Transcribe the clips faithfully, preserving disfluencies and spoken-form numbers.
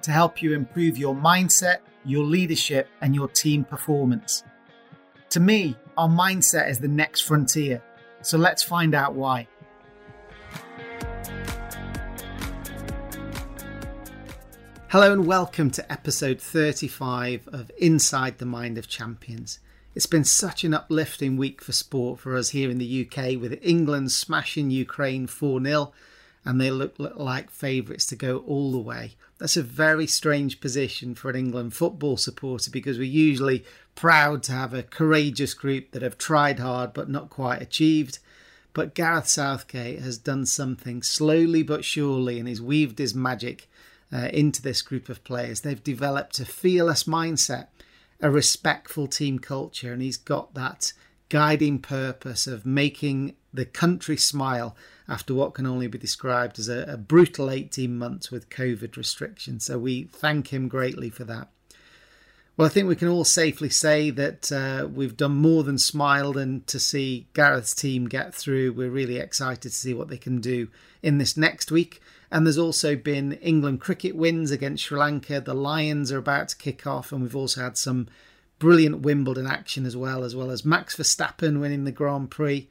to help you improve your mindset, your leadership, and your team performance. To me, our mindset is the next frontier, so let's find out why. Hello and welcome to episode thirty-five of Inside the Mind of Champions. It's been such an uplifting week for sport for us here in the U K, with England smashing Ukraine four nil, and they look like favourites to go all the way. That's a very strange position for an England football supporter, because we're usually proud to have a courageous group that have tried hard but not quite achieved. But Gareth Southgate has done something slowly but surely, and he's weaved his magic uh, into this group of players. They've developed a fearless mindset, a respectful team culture, and he's got that guiding purpose of making the country smile after what can only be described as a, a brutal eighteen months with COVID restrictions. So we thank him greatly for that. Well, I think we can all safely say that uh, we've done more than smiled, and to see Gareth's team get through, we're really excited to see what they can do in this next week. And there's also been England cricket wins against Sri Lanka. The Lions are about to kick off, and we've also had some brilliant Wimbledon action as well, as well as Max Verstappen winning the Grand Prix.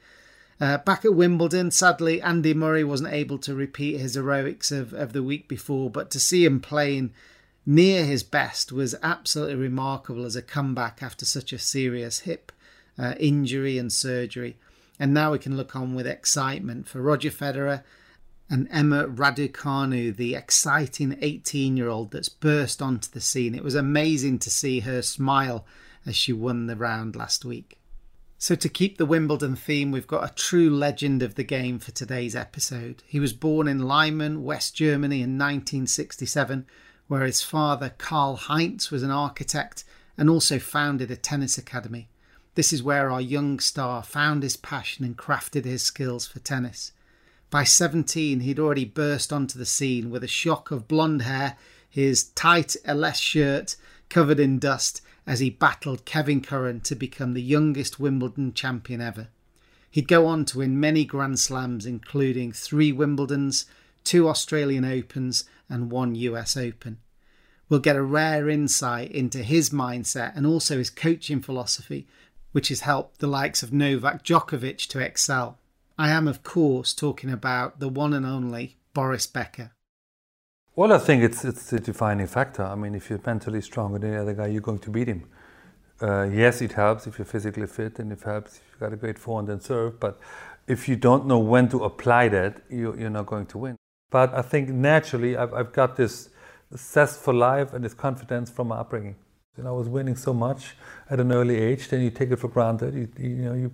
Uh, back at Wimbledon, sadly, Andy Murray wasn't able to repeat his heroics of, of the week before, but to see him playing near his best was absolutely remarkable as a comeback after such a serious hip uh, injury and surgery. And now we can look on with excitement for Roger Federer and Emma Raducanu, the exciting eighteen-year-old that's burst onto the scene. It was amazing to see her smile as she won the round last week. So to keep the Wimbledon theme, we've got a true legend of the game for today's episode. He was born in Lyman, West Germany in nineteen sixty-seven, where his father, Karl Heinz, was an architect and also founded a tennis academy. This is where our young star found his passion and crafted his skills for tennis. By seventeen, he'd already burst onto the scene with a shock of blonde hair, his tight L S shirt covered in dust, as he battled Kevin Curren to become the youngest Wimbledon champion ever. He'd go on to win many Grand Slams, including three Wimbledons, two Australian Opens and one U S Open. We'll get a rare insight into his mindset and also his coaching philosophy, which has helped the likes of Novak Djokovic to excel. I am, of course, talking about the one and only Boris Becker. Well, I think it's it's the defining factor. I mean, if you're mentally stronger than the other guy, you're going to beat him. Uh, yes, it helps if you're physically fit, and it helps if you've got a great forehand and serve. But if you don't know when to apply that, you, you're not going to win. But I think naturally, I've, I've got this zest for life and this confidence from my upbringing. And I was winning so much at an early age, then you take it for granted. You, you know, you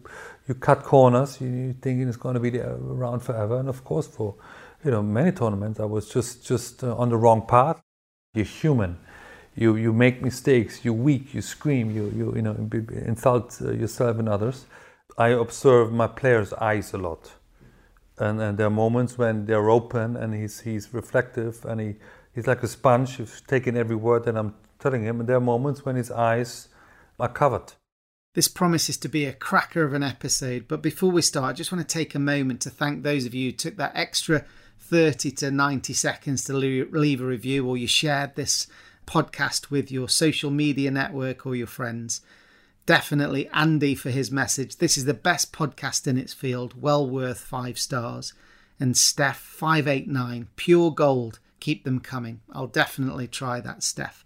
you cut corners. You, you're thinking it's going to be around forever, and of course for. You know, many tournaments I was just just uh, on the wrong path. You're human. You you make mistakes. You're weak. You scream. You you you know insult yourself and others. I observe my player's eyes a lot, and and there are moments when they're open and he's he's reflective and he he's like a sponge. He's taking every word that I'm telling him. And there are moments when his eyes are covered. This promises to be a cracker of an episode. But before we start, I just want to take a moment to thank those of you who took that extra thirty to ninety seconds to leave a review, or you shared this podcast with your social media network or your friends. Definitely Andy for his message. This is the best podcast in its field, well worth five stars. And Steph five eight nine, pure gold. keep them coming. I'll definitely try that, Steph.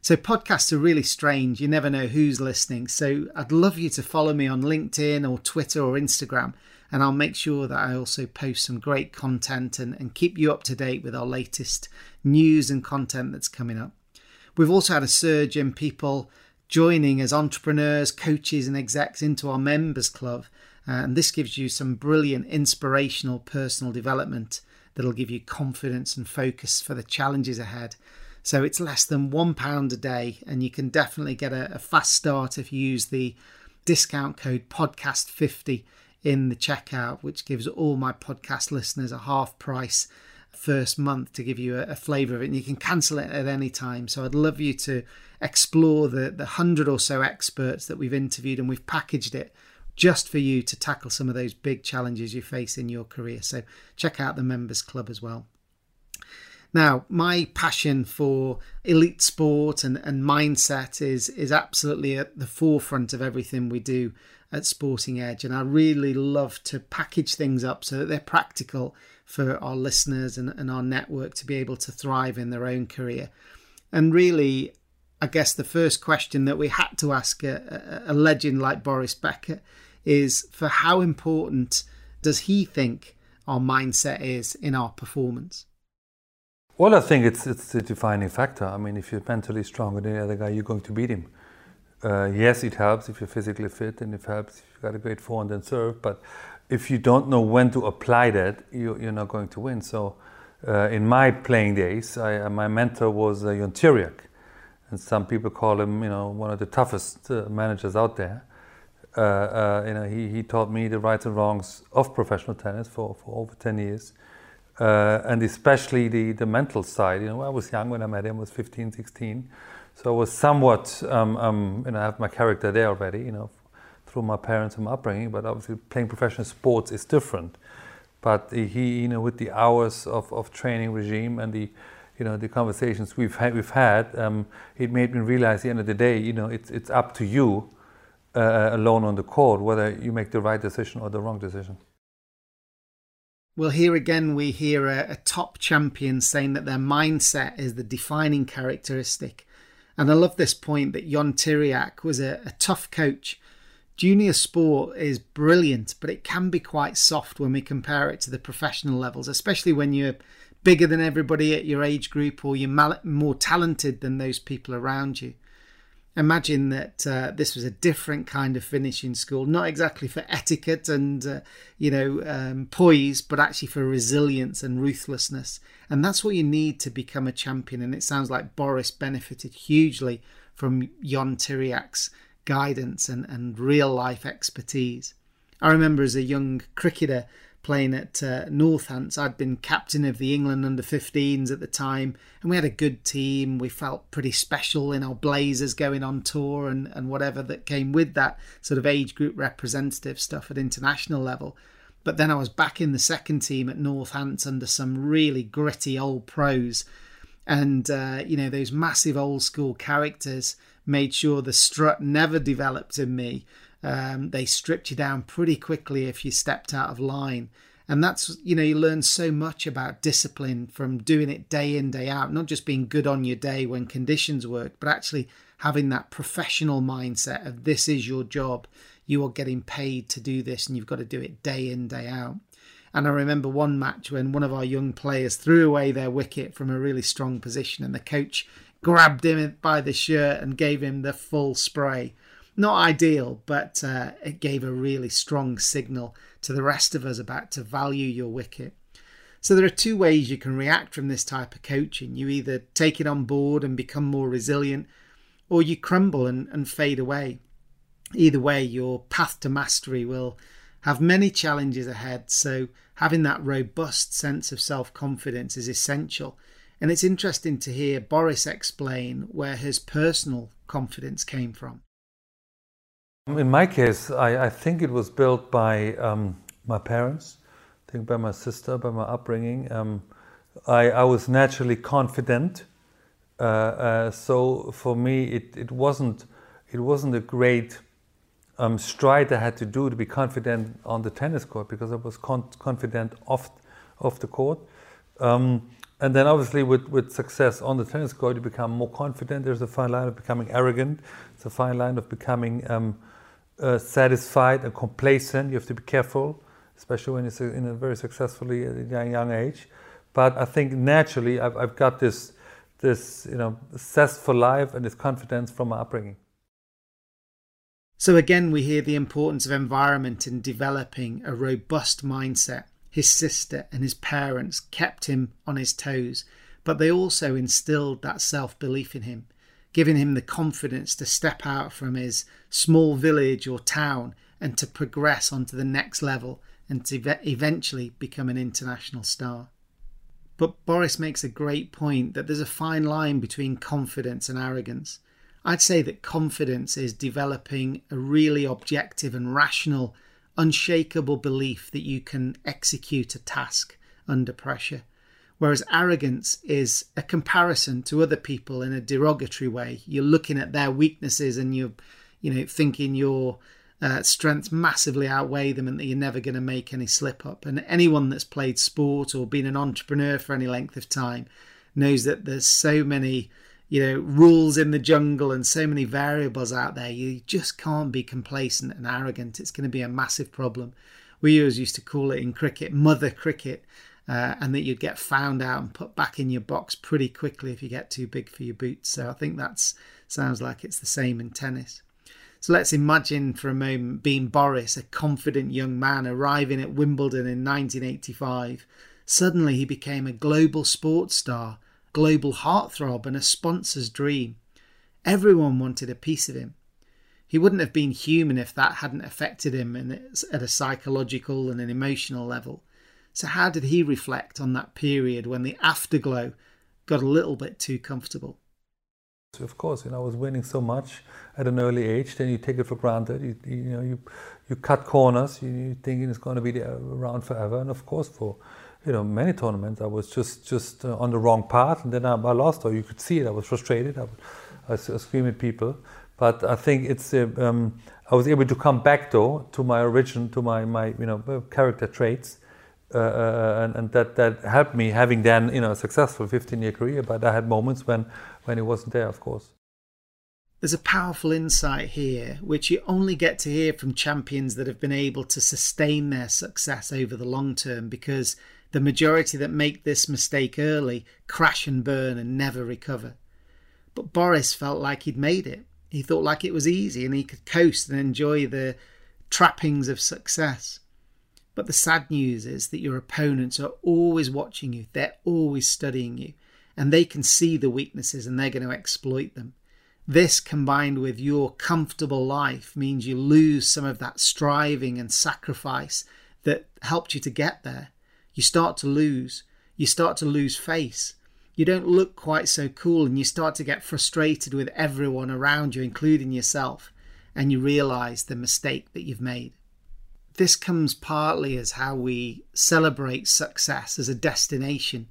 So podcasts are really strange. You never know who's listening. So I'd love you to follow me on LinkedIn or Twitter or Instagram, and I'll make sure that I also post some great content and, and keep you up to date with our latest news and content that's coming up. We've also had a surge in people joining as entrepreneurs, coaches and execs into our members club. And this gives you some brilliant inspirational personal development that'll give you confidence and focus for the challenges ahead. So it's less than one pound a day, and you can definitely get a, a fast start if you use the discount code podcast fifty in the checkout, which gives all my podcast listeners a half price first month to give you a, a flavour of it. And you can cancel it at any time. So I'd love you to explore the, the hundred or so experts that we've interviewed, and we've packaged it just for you to tackle some of those big challenges you face in your career. So check out the members club as well. Now, my passion for elite sport and, and mindset is, is absolutely at the forefront of everything we do at Sporting Edge. And I really love to package things up so that they're practical for our listeners and, and our network to be able to thrive in their own career. And really, I guess the first question that we had to ask a, a legend like Boris Becker is, for how important does he think our mindset is in our performance? Well, I think it's it's the defining factor. I mean, if you're mentally stronger than the other guy, you're going to beat him. Uh, yes, it helps if you're physically fit, and it helps if you've got a great forehand and serve. But if you don't know when to apply that, you, you're not going to win. So uh, in my playing days, I, my mentor was uh, Ion Țiriac. And some people call him, you know, one of the toughest uh, managers out there. Uh, uh, you know, he, he taught me the rights and wrongs of professional tennis for, for over ten years. Uh, and especially the, the mental side. You know, I was young when I met him, I was fifteen, sixteen. So I was somewhat, um, um, you know, I have my character there already, you know, through my parents and my upbringing. But obviously playing professional sports is different. But he, you know, with the hours of, of training regime and the You know the conversations we've had, we've had um, it made me realize at the end of the day, you know, it's it's up to you uh, alone on the court whether you make the right decision or the wrong decision. Well, here again we hear a, a top champion saying that their mindset is the defining characteristic, and I love this point that Ion Țiriac was a, a tough coach. Junior sport is brilliant, but it can be quite soft when we compare it to the professional levels, especially when you're bigger than everybody at your age group, or you're more talented than those people around you. Imagine that uh, this was a different kind of finish in school, not exactly for etiquette and, uh, you know, um, poise, but actually for resilience and ruthlessness. And that's what you need to become a champion. And it sounds like Boris benefited hugely from Ion Țiriac's guidance and, and real life expertise. I remember as a young cricketer, playing at uh, Northants. I'd been captain of the England under fifteens at the time, and we had a good team. We felt pretty special in our blazers going on tour and, and whatever that came with that sort of age group representative stuff at international level. But then I was back in the second team at Northants under some really gritty old pros, and uh, you know, those massive old school characters made sure the strut never developed in me. Um, they stripped you down pretty quickly if you stepped out of line. And that's, you know, you learn so much about discipline from doing it day in, day out, not just being good on your day when conditions work, but actually having that professional mindset of this is your job. You are getting paid to do this and you've got to do it day in, day out. And I remember one match when one of our young players threw away their wicket from a really strong position, and the coach grabbed him by the shirt and gave him the full spray. Not ideal, but uh, it gave a really strong signal to the rest of us about to value your wicket. So there are two ways you can react from this type of coaching. You either take it on board and become more resilient, or you crumble and, and fade away. Either way, your path to mastery will have many challenges ahead. So having that robust sense of self-confidence is essential. And it's interesting to hear Boris explain where his personal confidence came from. In my case, I, I think it was built by um, my parents, I think by my sister, by my upbringing. Um, I, I was naturally confident, uh, uh, so for me it, it wasn't it wasn't a great um, stride I had to do to be confident on the tennis court, because I was con- confident off off the court. Um, And then obviously with, with success on the tennis court, you become more confident. There's a fine line of becoming arrogant. It's a fine line of becoming um, uh, satisfied and complacent. You have to be careful, especially when you're in a very successfully at a young age. But I think naturally I've, I've got this, this you know, zest for life and this confidence from my upbringing. So again, we hear the importance of environment in developing a robust mindset. His sister and his parents kept him on his toes, but they also instilled that self-belief in him, giving him the confidence to step out from his small village or town and to progress onto the next level and to eventually become an international star. But Boris makes a great point that there's a fine line between confidence and arrogance. I'd say that confidence is developing a really objective and rational, unshakable belief that you can execute a task under pressure, whereas arrogance is a comparison to other people in a derogatory way. You're looking at their weaknesses and you're, you know, thinking your uh, strengths massively outweigh them and that you're never going to make any slip up. And anyone that's played sport or been an entrepreneur for any length of time knows that there's so many, you know, rules in the jungle and so many variables out there. You just can't be complacent and arrogant. It's going to be a massive problem. We always used to call it in cricket, mother cricket, uh, and that you'd get found out and put back in your box pretty quickly if you get too big for your boots. So I think that sounds like it's the same in tennis. So let's imagine for a moment being Boris, a confident young man arriving at Wimbledon in nineteen eighty-five. Suddenly he became a global sports star, global heartthrob and a sponsor's dream. Everyone wanted a piece of him. He wouldn't have been human if that hadn't affected him at a psychological and an emotional level. So how did he reflect on that period when the afterglow got a little bit too comfortable? So of course, you know, I was winning so much at an early age, then you take it for granted. You, you know, you you cut corners. You, you're thinking it's going to be around forever, and of course for, you know, many tournaments I was just just uh, on the wrong path, and then I, I lost, or you could see it. I was frustrated. I, I, I screamed at people, but I think it's uh, um, I was able to come back though to my origin, to my my you know character traits, uh, uh, and, and that that helped me having then you know a successful fifteen-year career. But I had moments when when it wasn't there, of course. There's a powerful insight here, which you only get to hear from champions that have been able to sustain their success over the long term, because the majority that make this mistake early crash and burn and never recover. But Boris felt like he'd made it. He thought like it was easy and he could coast and enjoy the trappings of success. But the sad news is that your opponents are always watching you. They're always studying you and they can see the weaknesses and they're going to exploit them. This combined with your comfortable life means you lose some of that striving and sacrifice that helped you to get there. You start to lose. You start to lose face. You don't look quite so cool and you start to get frustrated with everyone around you, including yourself, and you realise the mistake that you've made. This comes partly as how we celebrate success as a destination.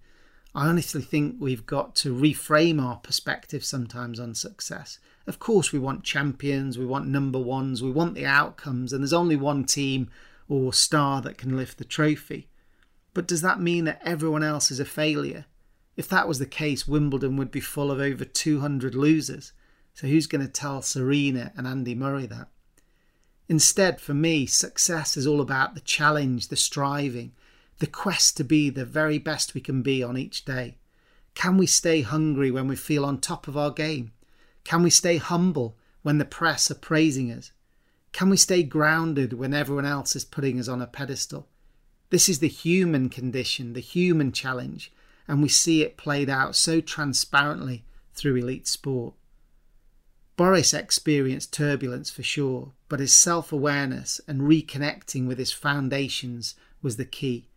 I honestly think we've got to reframe our perspective sometimes on success. Of course, we want champions, we want number ones, we want the outcomes, and there's only one team or star that can lift the trophy. But does that mean that everyone else is a failure? If that was the case, Wimbledon would be full of over two hundred losers. So who's going to tell Serena and Andy Murray that? Instead, for me, success is all about the challenge, the striving, the quest to be the very best we can be on each day. Can we stay hungry when we feel on top of our game? Can we stay humble when the press are praising us? Can we stay grounded when everyone else is putting us on a pedestal? This is the human condition, the human challenge, and we see it played out so transparently through elite sport. Boris experienced turbulence for sure, but his self-awareness and reconnecting with his foundations was the key.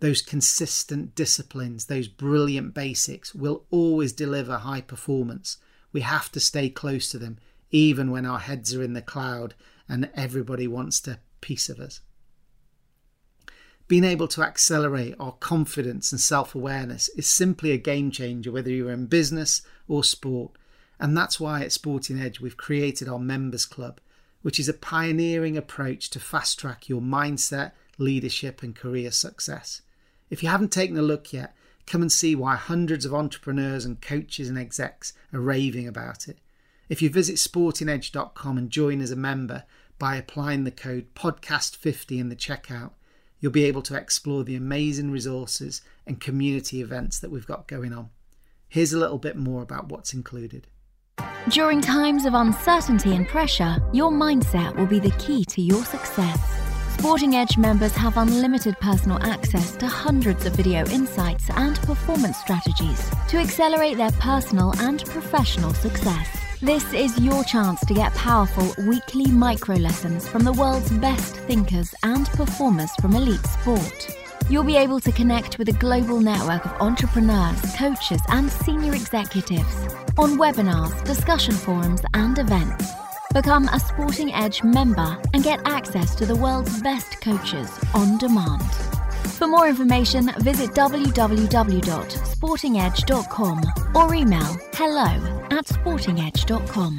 Those consistent disciplines, those brilliant basics will always deliver high performance. We have to stay close to them, even when our heads are in the cloud and everybody wants a piece of us. Being able to accelerate our confidence and self-awareness is simply a game changer, whether you're in business or sport. And that's why at Sporting Edge, we've created our Members Club, which is a pioneering approach to fast-track your mindset, leadership and career success. If you haven't taken a look yet, Come and see why hundreds of entrepreneurs and coaches and execs are raving about it. If you visit sporting edge dot com and join as a member by applying the code podcast fifty in the checkout, you'll be able to explore the amazing resources and community events that we've got going on. Here's a little bit more about what's included. During times of uncertainty and pressure, your mindset will be the key to your success. Sporting Edge members have unlimited personal access to hundreds of video insights and performance strategies to accelerate their personal and professional success. This is your chance to get powerful weekly micro lessons from the world's best thinkers and performers from elite sport. You'll be able to connect with a global network of entrepreneurs, coaches, and senior executives on webinars, discussion forums, and events. Become a Sporting Edge member and get access to the world's best coaches on demand. For more information, visit w w w dot sporting edge dot com or email hello at sporting edge dot com.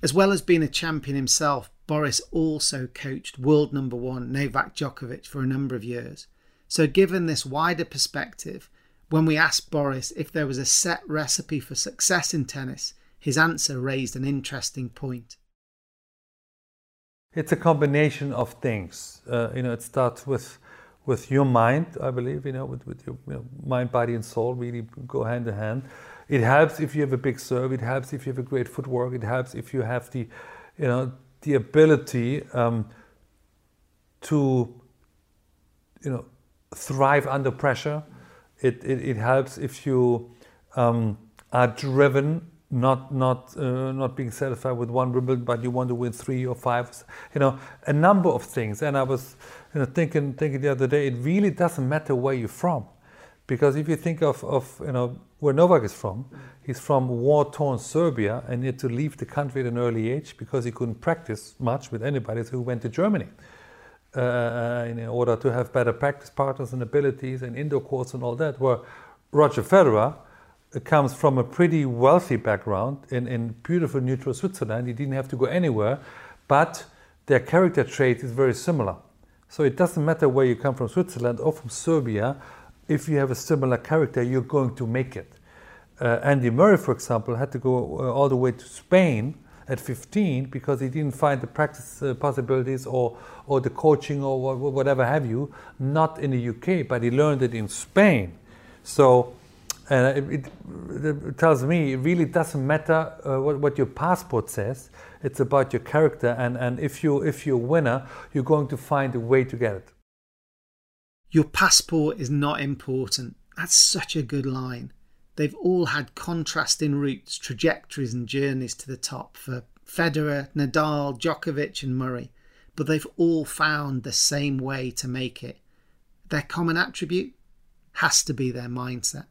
As well as being a champion himself, Boris also coached world number one Novak Djokovic for a number of years. So given this wider perspective, when we asked Boris if there was a set recipe for success in tennis, his answer raised an interesting point. It's a combination of things. Uh, you know, it starts with with your mind, I believe. You know, with, with your you know, mind, body, and soul really go hand in hand. It helps if you have a big serve. It helps if you have a great footwork. It helps if you have the, you know, the ability um, to, you know, thrive under pressure. It it, it helps if you um, are driven. Not not uh, not being satisfied with one Wimbledon, but you want to win three or five, you know, a number of things. And I was, you know, thinking thinking the other day, it really doesn't matter where you're from, because if you think of, of you know where Novak is from, he's from war-torn Serbia and he had to leave the country at an early age because he couldn't practice much with anybody, so he went to Germany uh, in order to have better practice partners and abilities and indoor courts and all that. Where Roger Federer comes from a pretty wealthy background in, in beautiful neutral Switzerland. He didn't have to go anywhere, but their character trait is very similar. So it doesn't matter where you come from, Switzerland or from Serbia, if you have a similar character, you're going to make it. Uh, Andy Murray, for example, had to go uh, all the way to Spain at fifteen because he didn't find the practice uh, possibilities or, or the coaching or whatever have you, not in the U K, but he learned it in Spain. So. And it, it, it tells me it really doesn't matter uh, what, what your passport says. It's about your character, and, and if, you, if you're a winner, you're going to find a way to get it. Your passport is not important. That's such a good line. They've all had contrasting routes, trajectories and journeys to the top for Federer, Nadal, Djokovic and Murray, but they've all found the same way to make it. Their common attribute has to be their mindset.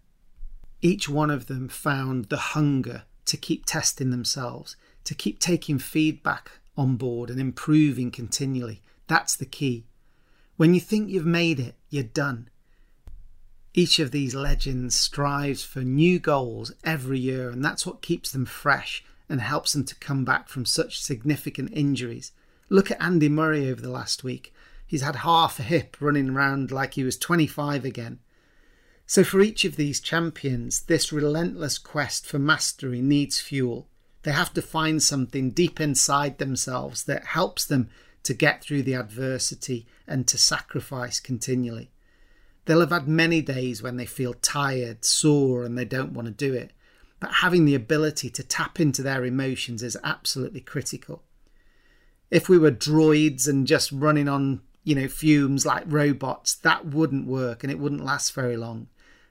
Each one of them found the hunger to keep testing themselves, to keep taking feedback on board and improving continually. That's the key. When you think you've made it, you're done. Each of these legends strives for new goals every year, and that's what keeps them fresh and helps them to come back from such significant injuries. Look at Andy Murray over the last week. He's had half a hip running around like he was twenty-five again. So for each of these champions, this relentless quest for mastery needs fuel. They have to find something deep inside themselves that helps them to get through the adversity and to sacrifice continually. They'll have had many days when they feel tired, sore, and they don't want to do it. But having the ability to tap into their emotions is absolutely critical. If we were droids and just running on, you know, fumes like robots, that wouldn't work and it wouldn't last very long.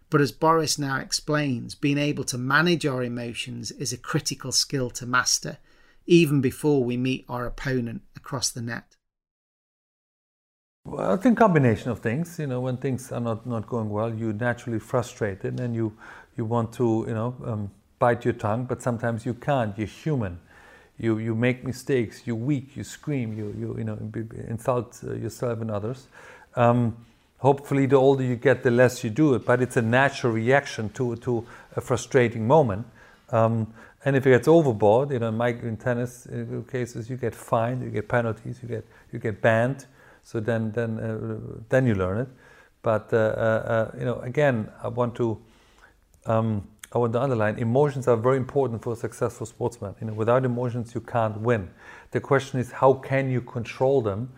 But as Boris now explains, being able to manage our emotions is a critical skill to master, even before we meet our opponent across the net. Well, I think combination of things. You know, when things are not, not going well, you're naturally frustrated and you, you want to, you know, um, bite your tongue, but sometimes you can't. You're human. You you make mistakes. You're weak. You scream. You you you know insult yourself and others. Um, Hopefully, the older you get, the less you do it. But it's a natural reaction to to a frustrating moment. Um, and if it gets overboard, you know, in, my, in tennis in cases, you get fined, you get penalties, you get you get banned. So then then uh, then you learn it. But uh, uh, you know, again, I want to um, I want to underline emotions are very important for a successful sportsman. You know, without emotions, you can't win. The question is, how can you control them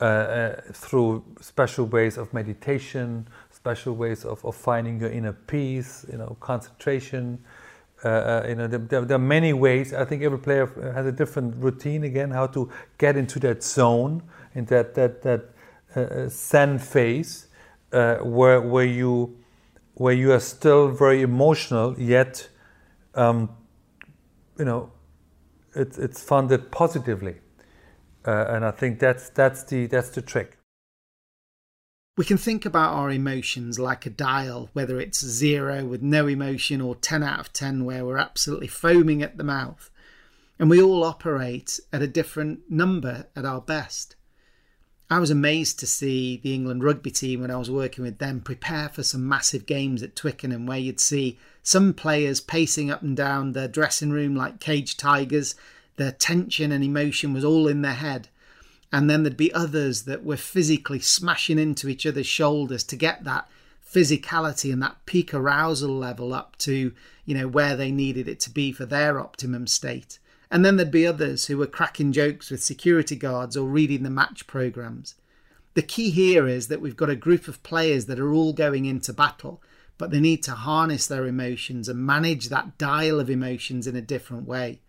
uh, uh, through special ways of meditation, special ways of, of finding your inner peace, you know, concentration. Uh, you know, there, there are many ways. I think every player has a different routine. Again, how to get into that zone, in that that that uh, zen phase, uh, where where you where you are still very emotional, yet, um, you know, it's it's funded positively, uh, and I think that's that's the that's the trick. We can think about our emotions like a dial, whether it's zero with no emotion or ten out of ten where we're absolutely foaming at the mouth. And we all operate at a different number at our best. I was amazed to see the England rugby team when I was working with them prepare for some massive games at Twickenham, where you'd see some players pacing up and down their dressing room like caged tigers. Their tension and emotion was all in their head. And then there'd be others that were physically smashing into each other's shoulders to get that physicality and that peak arousal level up to, you know, where they needed it to be for their optimum state. And then there'd be others who were cracking jokes with security guards or reading the match programmes. The key here is that we've got a group of players that are all going into battle, but they need to harness their emotions and manage that dial of emotions in a different way.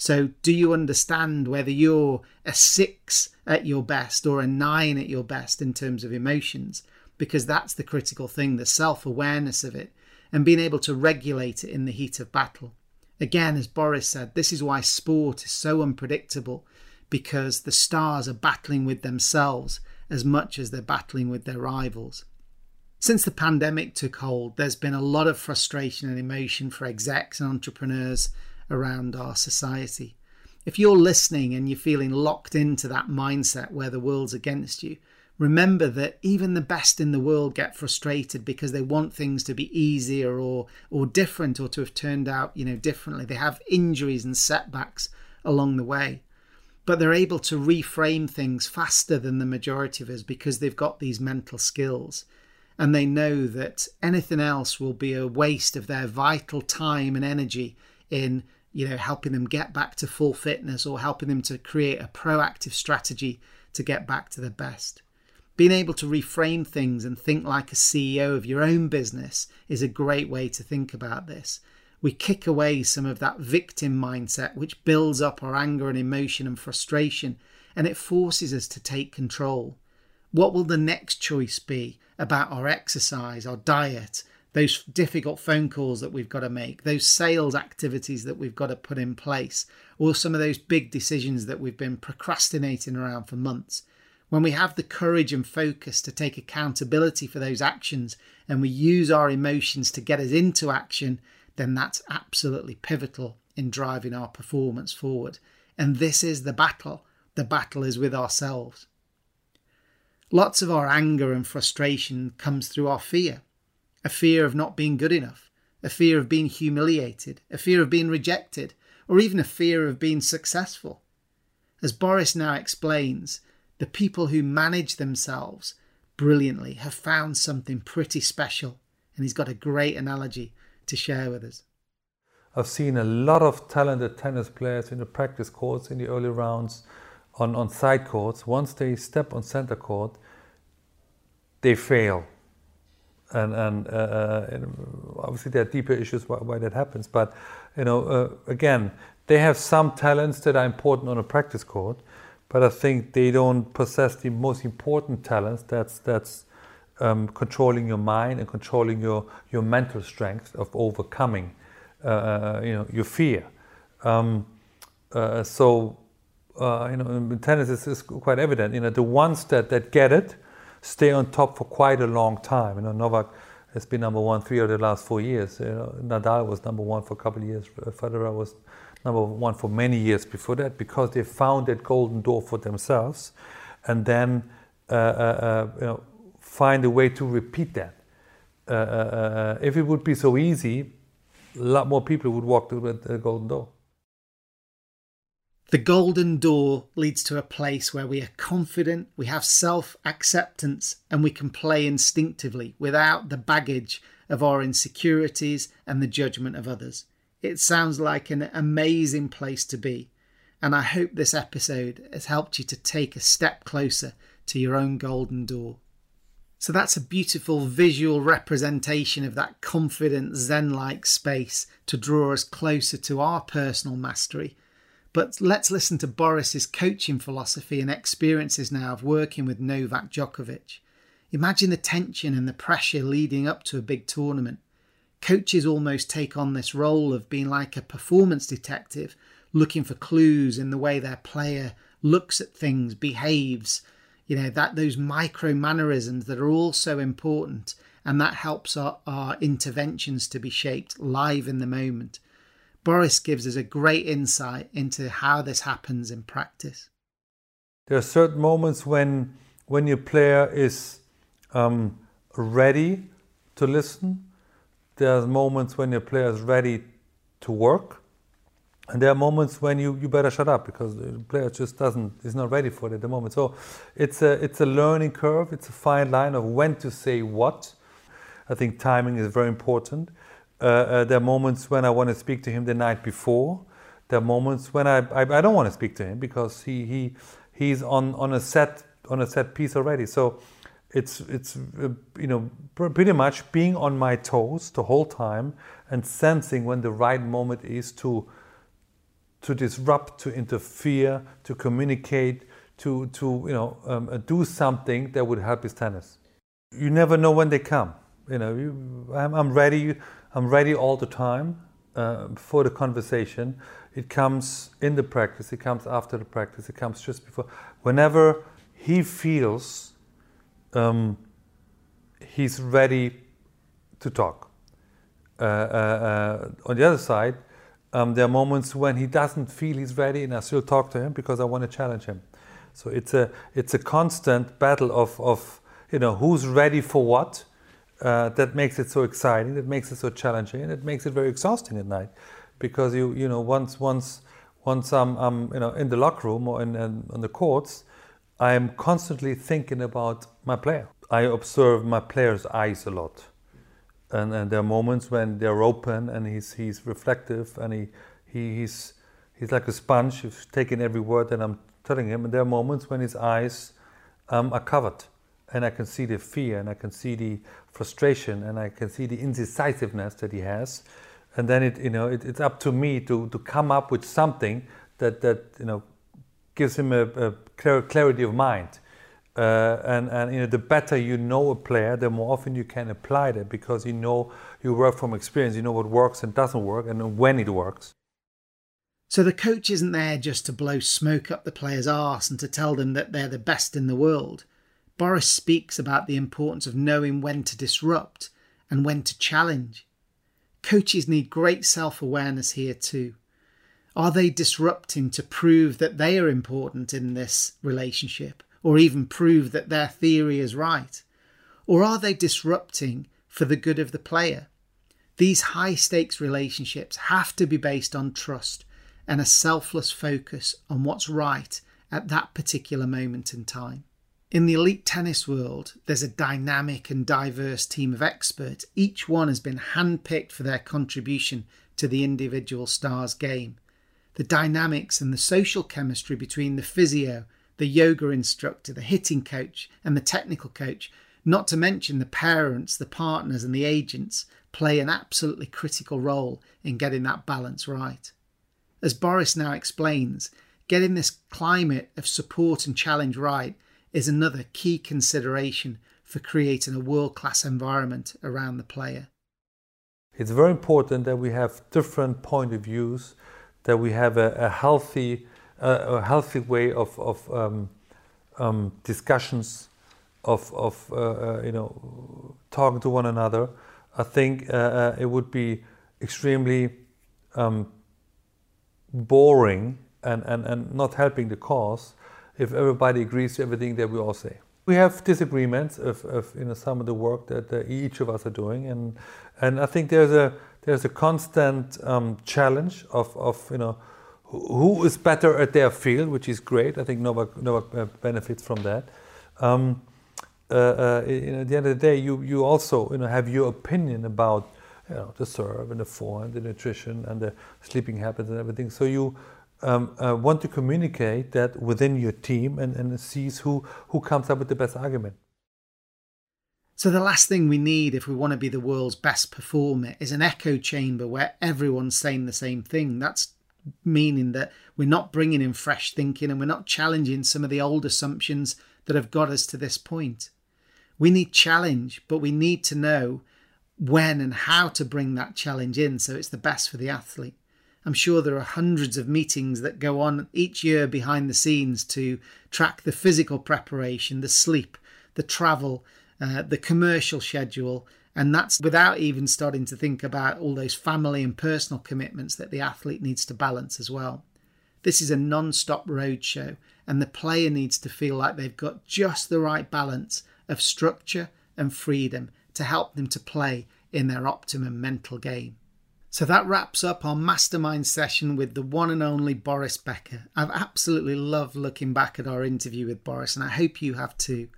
So do you understand whether you're a six at your best or a nine at your best in terms of emotions? Because that's the critical thing, the self-awareness of it and being able to regulate it in the heat of battle. Again, as Boris said, this is why sport is so unpredictable, because the stars are battling with themselves as much as they're battling with their rivals. Since the pandemic took hold, there's been a lot of frustration and emotion for execs and entrepreneurs around our society. If you're listening and you're feeling locked into that mindset where the world's against you, remember that even the best in the world get frustrated because they want things to be easier or or different, or to have turned out, you know, differently. They have injuries and setbacks along the way, but they're able to reframe things faster than the majority of us because they've got these mental skills. And they know that anything else will be a waste of their vital time and energy in, you know, helping them get back to full fitness or helping them to create a proactive strategy to get back to their best. Being able to reframe things and think like a C E O of your own business is a great way to think about this. We kick away some of that victim mindset, which builds up our anger and emotion and frustration, and it forces us to take control. What will the next choice be about our exercise, our diet, those difficult phone calls that we've got to make, those sales activities that we've got to put in place, or some of those big decisions that we've been procrastinating around for months? When we have the courage and focus to take accountability for those actions and we use our emotions to get us into action, then that's absolutely pivotal in driving our performance forward. And this is the battle. The battle is with ourselves. Lots of our anger and frustration comes through our fear. A fear of not being good enough, a fear of being humiliated, a fear of being rejected, or even a fear of being successful. As Boris now explains, the people who manage themselves brilliantly have found something pretty special, and he's got a great analogy to share with us. I've seen a lot of talented tennis players in the practice courts, in the early rounds, on, on side courts. Once they step on center court, they fail. And, and, uh, and obviously there are deeper issues why, why that happens. But, you know, uh, again, they have some talents that are important on a practice court, but I think they don't possess the most important talents. That's that's um, controlling your mind and controlling your, your mental strength of overcoming, uh, you know, your fear. Um, uh, so, uh, you know, in tennis it's, it's quite evident. You know, the ones that, that get it stay on top for quite a long time. You know, Novak has been number one three of the last four years. You know, Nadal was number one for a couple of years. Federer was number one for many years before that, because they found that golden door for themselves, and then uh, uh, you know, find a way to repeat that. Uh, uh, if it would be so easy, a lot more people would walk through the golden door. The golden door leads to a place where we are confident, we have self-acceptance, and we can play instinctively without the baggage of our insecurities and the judgment of others. It sounds like an amazing place to be, and I hope this episode has helped you to take a step closer to your own golden door. So that's a beautiful visual representation of that confident Zen-like space to draw us closer to our personal mastery. But let's listen to Boris's coaching philosophy and experiences now of working with Novak Djokovic. Imagine the tension and the pressure leading up to a big tournament. Coaches almost take on this role of being like a performance detective, looking for clues in the way their player looks at things, behaves, you know, that those micro mannerisms that are all so important, and that helps our, our interventions to be shaped live in the moment. Boris gives us a great insight into how this happens in practice. There are certain moments when when your player is um, ready to listen. There are moments when your player is ready to work. And there are moments when you, you better shut up because the player just doesn't, is not ready for it at the moment. So it's a, it's a learning curve. It's a fine line of when to say what. I think timing is very important. Uh, uh, there are moments when I want to speak to him the night before. There are moments when I, I, I don't want to speak to him because he he he's on, on a set on a set piece already. So it's it's uh, you know pretty much being on my toes the whole time and sensing when the right moment is to to disrupt, to interfere, to communicate, to to you know um, do something that would help his tennis. You never know when they come. You know, you, I'm, I'm ready. I'm ready all the time uh, for the conversation. It comes in the practice, it comes after the practice, it comes just before. Whenever he feels um, he's ready to talk. Uh, uh, uh, on the other side, um, there are moments when he doesn't feel he's ready and I still talk to him because I want to challenge him. So it's a it's a constant battle of, of you know, who's ready for what. Uh, that makes it so exciting, that makes it so challenging, and it makes it very exhausting at night, because you you know once once once I'm, I'm you know in the locker room or in, in on the courts, I am constantly thinking about my player. I observe my player's eyes a lot, and, and there are moments when they're open and he's he's reflective and he, he he's he's like a sponge, he's taking every word that I'm telling him. And there are moments when his eyes um, are covered. And I can see the fear, and I can see the frustration, and I can see the indecisiveness that he has. And then it, you know, it, it's up to me to, to come up with something that, that you know, gives him a, a clar- clarity of mind. Uh, and and you know, the better you know a player, the more often you can apply that, because you know you work from experience. You know what works and doesn't work, and when it works. So the coach isn't there just to blow smoke up the player's arse and to tell them that they're the best in the world. Boris speaks about the importance of knowing when to disrupt and when to challenge. Coaches need great self-awareness here too. Are they disrupting to prove that they are important in this relationship, or even prove that their theory is right? Or are they disrupting for the good of the player? These high-stakes relationships have to be based on trust and a selfless focus on what's right at that particular moment in time. In the elite tennis world, there's a dynamic and diverse team of experts. Each one has been handpicked for their contribution to the individual star's game. The dynamics and the social chemistry between the physio, the yoga instructor, the hitting coach, and the technical coach, not to mention the parents, the partners, and the agents, play an absolutely critical role in getting that balance right. As Boris now explains, getting this climate of support and challenge right is another key consideration for creating a world-class environment around the player. It's very important that we have different point of views, that we have a, a healthy uh, a healthy way of, of um, um, discussions, of, of uh, uh, you know, talking to one another. I think uh, uh, it would be extremely um, boring and, and, and not helping the cause if everybody agrees to everything that we all say. We have disagreements of, of you know, some of the work that uh, each of us are doing, and and I think there's a there's a constant um, challenge of, of you know who is better at their field, which is great. I think Novak, Novak benefits from that. Um, uh, uh, you know, at the end of the day, you, you also you know, have your opinion about you know, the serve and the forehand, the nutrition and the sleeping habits and everything. So you um, uh, want to communicate that within your team and, and sees who, who comes up with the best argument. So the last thing we need if we want to be the world's best performer is an echo chamber where everyone's saying the same thing. That's meaning that we're not bringing in fresh thinking and we're not challenging some of the old assumptions that have got us to this point. We need challenge, but we need to know when and how to bring that challenge in so it's the best for the athlete. I'm sure there are hundreds of meetings that go on each year behind the scenes to track the physical preparation, the sleep, the travel, Uh, the commercial schedule, and that's without even starting to think about all those family and personal commitments that the athlete needs to balance as well. This is a non-stop roadshow, and the player needs to feel like they've got just the right balance of structure and freedom to help them to play in their optimum mental game. So that wraps up our mastermind session with the one and only Boris Becker. I've absolutely loved looking back at our interview with Boris, and I hope you have too.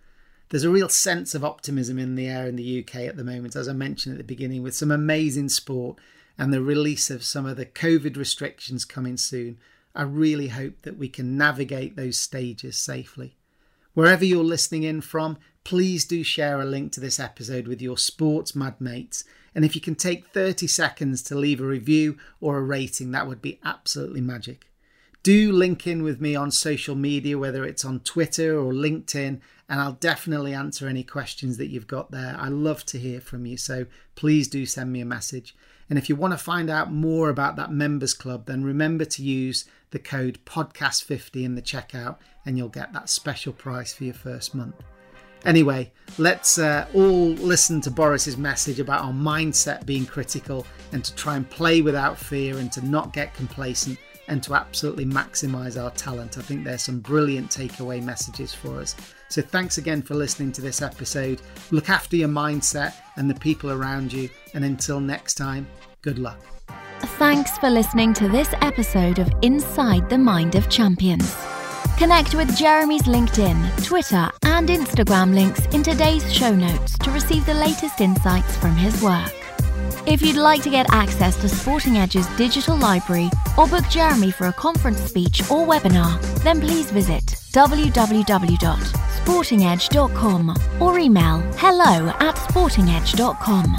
There's a real sense of optimism in the air in the U K at the moment, as I mentioned at the beginning, with some amazing sport and the release of some of the COVID restrictions coming soon. I really hope that we can navigate those stages safely. Wherever you're listening in from, please do share a link to this episode with your sports mad mates. And if you can take thirty seconds to leave a review or a rating, that would be absolutely magic. Do link in with me on social media, whether it's on Twitter or LinkedIn, and I'll definitely answer any questions that you've got there. I love to hear from you, so please do send me a message. And if you want to find out more about that members club, then remember to use the code podcast fifty in the checkout and you'll get that special price for your first month. Anyway, let's uh, all listen to Boris's message about our mindset being critical and to try and play without fear and to not get complacent, and to absolutely maximise our talent. I think there's some brilliant takeaway messages for us. So thanks again for listening to this episode. Look after your mindset and the people around you. And until next time, good luck. Thanks for listening to this episode of Inside the Mind of Champions. Connect with Jeremy's LinkedIn, Twitter and Instagram links in today's show notes to receive the latest insights from his work. If you'd like to get access to Sporting Edge's digital library or book Jeremy for a conference speech or webinar, then please visit w w w dot sporting edge dot com or email hello at sporting edge dot com.